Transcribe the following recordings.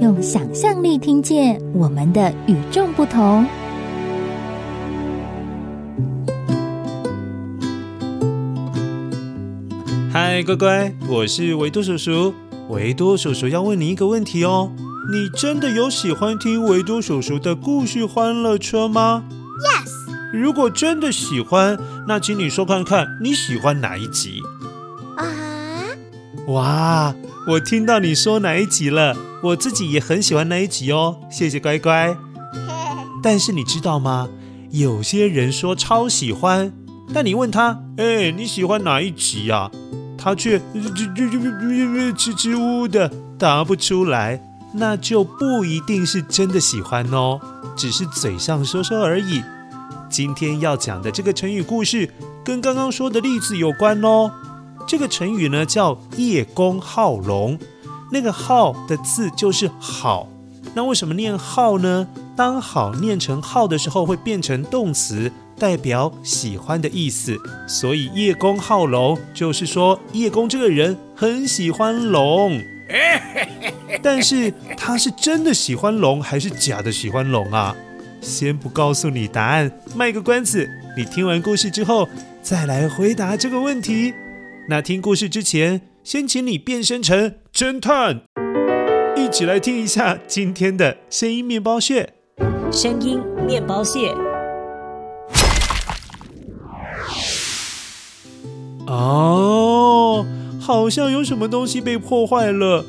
用想象力听见我们的与众不同。嗨，乖乖，我是维多叔叔。维多叔叔要问你一个问题哦，你真的有喜欢听维多叔叔的故事欢乐车吗？ Yes。 如果真的喜欢，那请你说看看你喜欢哪一集。哇，我听到你说哪一集了，我自己也很喜欢那一集哦，谢谢乖乖。但是你知道吗，有些人说超喜欢，但你问他，哎，你喜欢哪一集啊？他却支支吾吾的答不出来，那就不一定是真的喜欢哦，只是嘴上说说而已。今天要讲的这个成语故事跟刚刚说的例子有关哦。这个成语呢叫叶公好龙，那个好的字就是好，那为什么念好呢？当好念成好的时候会变成动词，代表喜欢的意思，所以叶公好龙就是说叶公这个人很喜欢龙。但是他是真的喜欢龙还是假的喜欢龙啊？先不告诉你答案，卖个关子，你听完故事之后再来回答这个问题。那听故事之前，先请你变身成侦探，一起来听一下今天的声音面包屑。声音面包屑。哦，好像有什么东西被破坏了。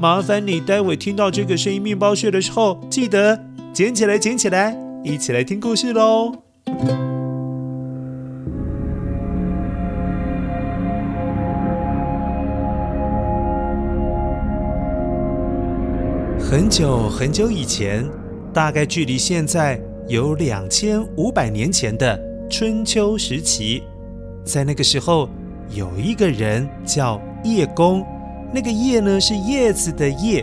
麻烦你待会听到这个声音面包屑的时候，记得捡起来，捡起来，一起来听故事喽。很久很久以前，大概距离现在有2500年前的春秋时期，在那个时候，有一个人叫叶公，那个叶呢是叶子的叶。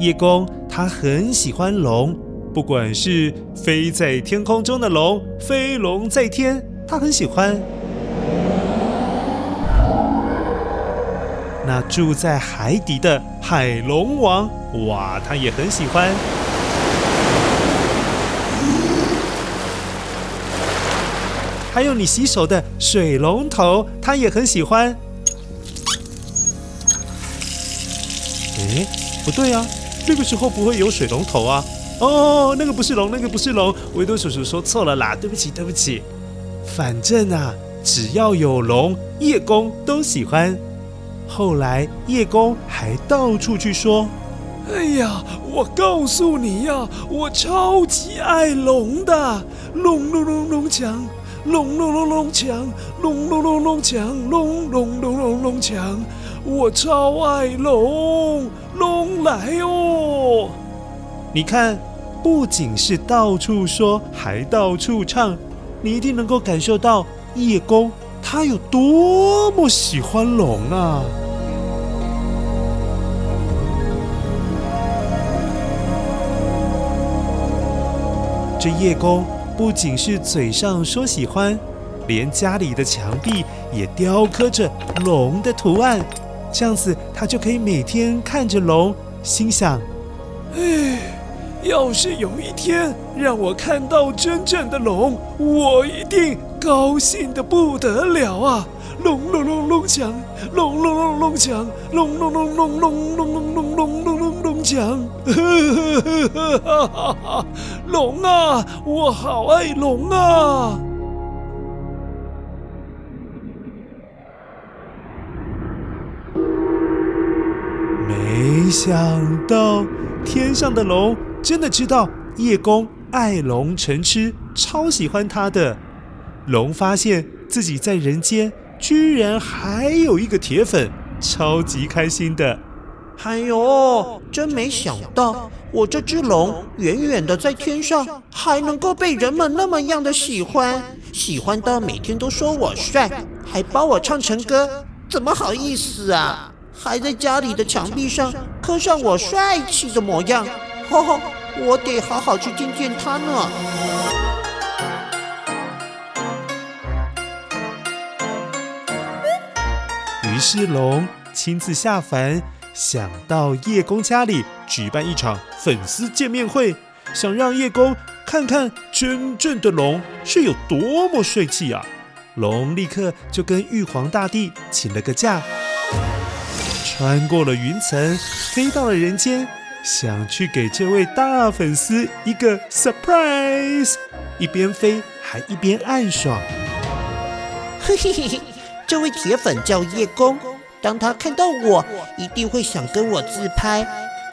叶公他很喜欢龙，不管是飞在天空中的龙，飞龙在天，他很喜欢。那住在海底的海龙王，哇，他也很喜欢。还有你洗手的水龙头，他也很喜欢。诶，不对啊，这个时候不会有水龙头啊。哦，那个不是龙，那个不是龙，维多叔叔说错了啦，对不起，对不起。反正啊，只要有龙，叶公都喜欢。后来叶公还到处去说，哎呀，我告诉你呀，我超级爱龙的，龙龙龙龙强，龙龙龙龙强，龙龙龙龙强，龙龙龙龙龙强，我超爱龙，龙来哦。你看，不仅是到处说，还到处唱，你一定能够感受到叶公他有多么喜欢龙啊。这叶公不仅是嘴上说喜欢，连家里的墙壁也雕刻着龙的图案，这样子他就可以每天看着龙，心想，哎，要是有一天让我看到真正的龙，我一定高兴得不得了啊！龙龙龙龙强，龙龙龙龙强，龙龙龙龙龙龙龙龙龙龙强！龙啊，我好爱龙啊！没想到天上的龙真的知道叶公爱龙成痴，超喜欢他的。龙发现自己在人间居然还有一个铁粉，超级开心的。哎呦，真没想到，我这只龙远远的在天上，还能够被人们那么样的喜欢，喜欢到每天都说我帅，还帮我唱成歌，怎么好意思啊？还在家里的墙壁上刻上我帅气的模样，吼吼，我得好好去见见他呢。于是龙亲自下凡，想到叶公家里举办一场粉丝见面会，想让叶公看看真正的龙是有多么帅气啊！龙立刻就跟玉皇大帝请了个假，穿过了云层，飞到了人间，想去给这位大粉丝一个 surprise。一边飞还一边暗爽，嘿嘿嘿，这位铁粉叫叶公。当他看到我，一定会想跟我自拍。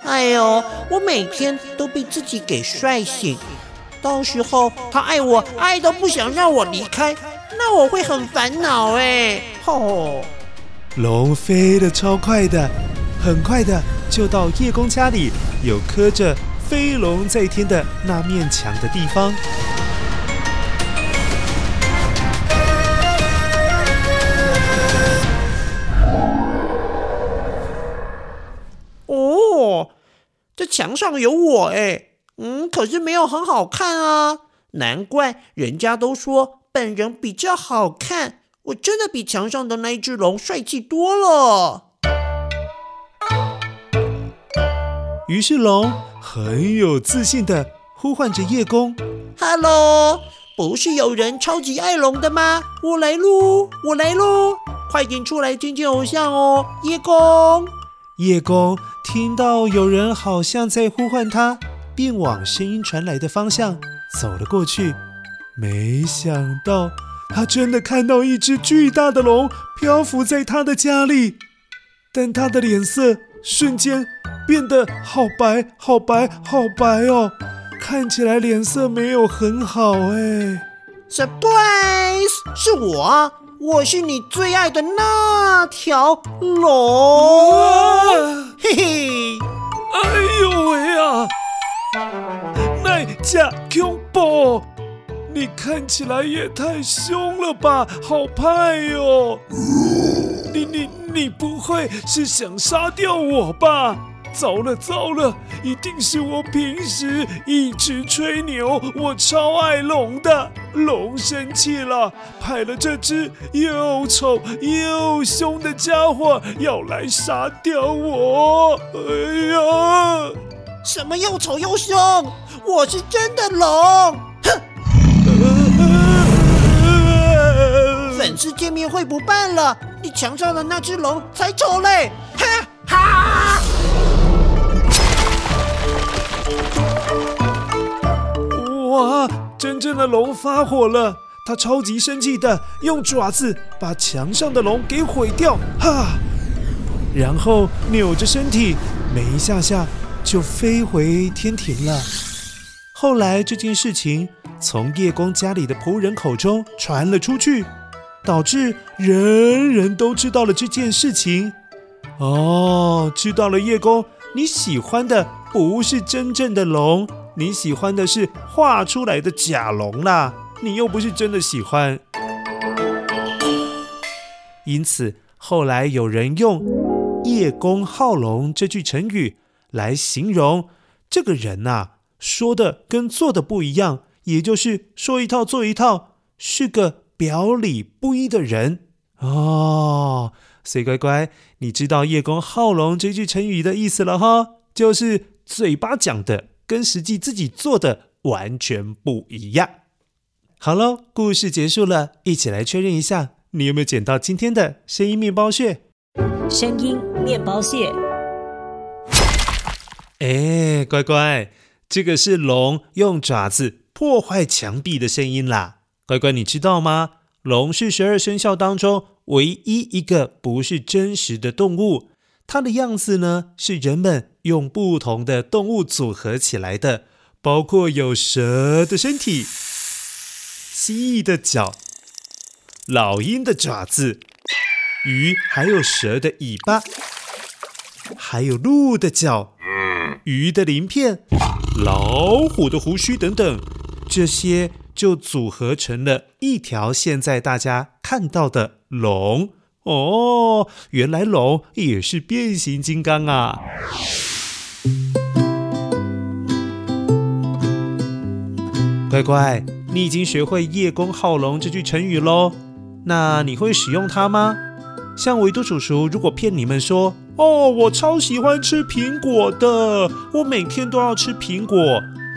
哎呦，我每天都被自己给帅醒，到时候他爱我，爱都不想让我离开，那我会很烦恼哎。吼！龙飞得超快的，很快的就到叶公家里有刻着“飞龙在天”的那面墙的地方。这墙上有我诶，可是没有很好看啊，难怪人家都说本人比较好看，我真的比墙上的那一只龙帅气多了。于是龙很有自信地呼唤着叶公，哈喽，不是有人超级爱龙的吗？我来喽，我来喽，快点出来见见偶像哦，叶公。叶公听到有人好像在呼唤他，便往声音传来的方向走了过去。没想到，他真的看到一只巨大的龙漂浮在他的家里，但他的脸色瞬间变得好白、好白、好白哦，看起来脸色没有很好哎。Surprise， 是我。我是你最爱的那条龙，嘿嘿！哎呦喂啊，那假恐怖！你看起来也太凶了吧，好怕哟！你不会是想杀掉我吧？糟了，一定是我平时一直吹牛，我超爱龙的。龙生气了，派了这只又丑又凶的家伙要来杀掉我。哎呀，什么又丑又凶？我是真的龙！哼！粉丝见面会不办了，你墙上的那只龙才丑嘞！哈哈！哇！真正的龙发火了，他超级生气的用爪子把墙上的龙给毁掉，哈！然后扭着身体，没一下下就飞回天庭了。后来这件事情从叶公家里的仆人口中传了出去，导致人人都知道了这件事情。哦，知道了叶公，你喜欢的不是真正的龙，你喜欢的是画出来的假龙啦，你又不是真的喜欢。因此，后来有人用“叶公好龙”这句成语来形容这个人啊，说的跟做的不一样，也就是说一套做一套，是个表里不一的人哦。所以乖乖，你知道“叶公好龙”这句成语的意思了哈，就是嘴巴讲的跟实际自己做的完全不一样。好咯，故事结束了，一起来确认一下，你有没有捡到今天的声音面包屑？声音面包屑。哎，乖乖，这个是龙用爪子破坏墙壁的声音啦。乖乖，你知道吗？龙是12生肖当中唯一一个不是真实的动物。它的样子呢，是人们用不同的动物组合起来的，包括有蛇的身体、蜥蜴的脚、老鹰的爪子、鱼还有蛇的尾巴。还有鹿的角、鱼的鳞片、老虎的胡须等等，这些就组合成了一条现在大家看到的龙。哦，原来龙也是变形金刚啊！乖乖，你已经学会叶公好龙这句成语咯，那你会使用它吗？像维多叔叔如果骗你们说，哦，我超喜欢吃苹果的，我每天都要吃苹果，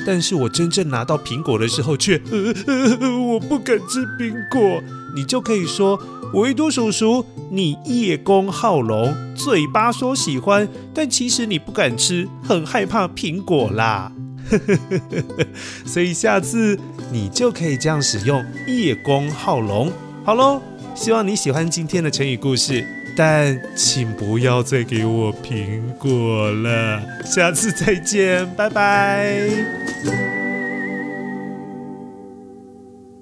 但是我真正拿到苹果的时候却我不敢吃苹果，你就可以说，维多叔叔，你叶公好龙，嘴巴说喜欢，但其实你不敢吃，很害怕苹果啦。所以下次你就可以这样使用叶公好龙。好咯，希望你喜欢今天的成语故事，但请不要再给我苹果了。下次再见，拜拜。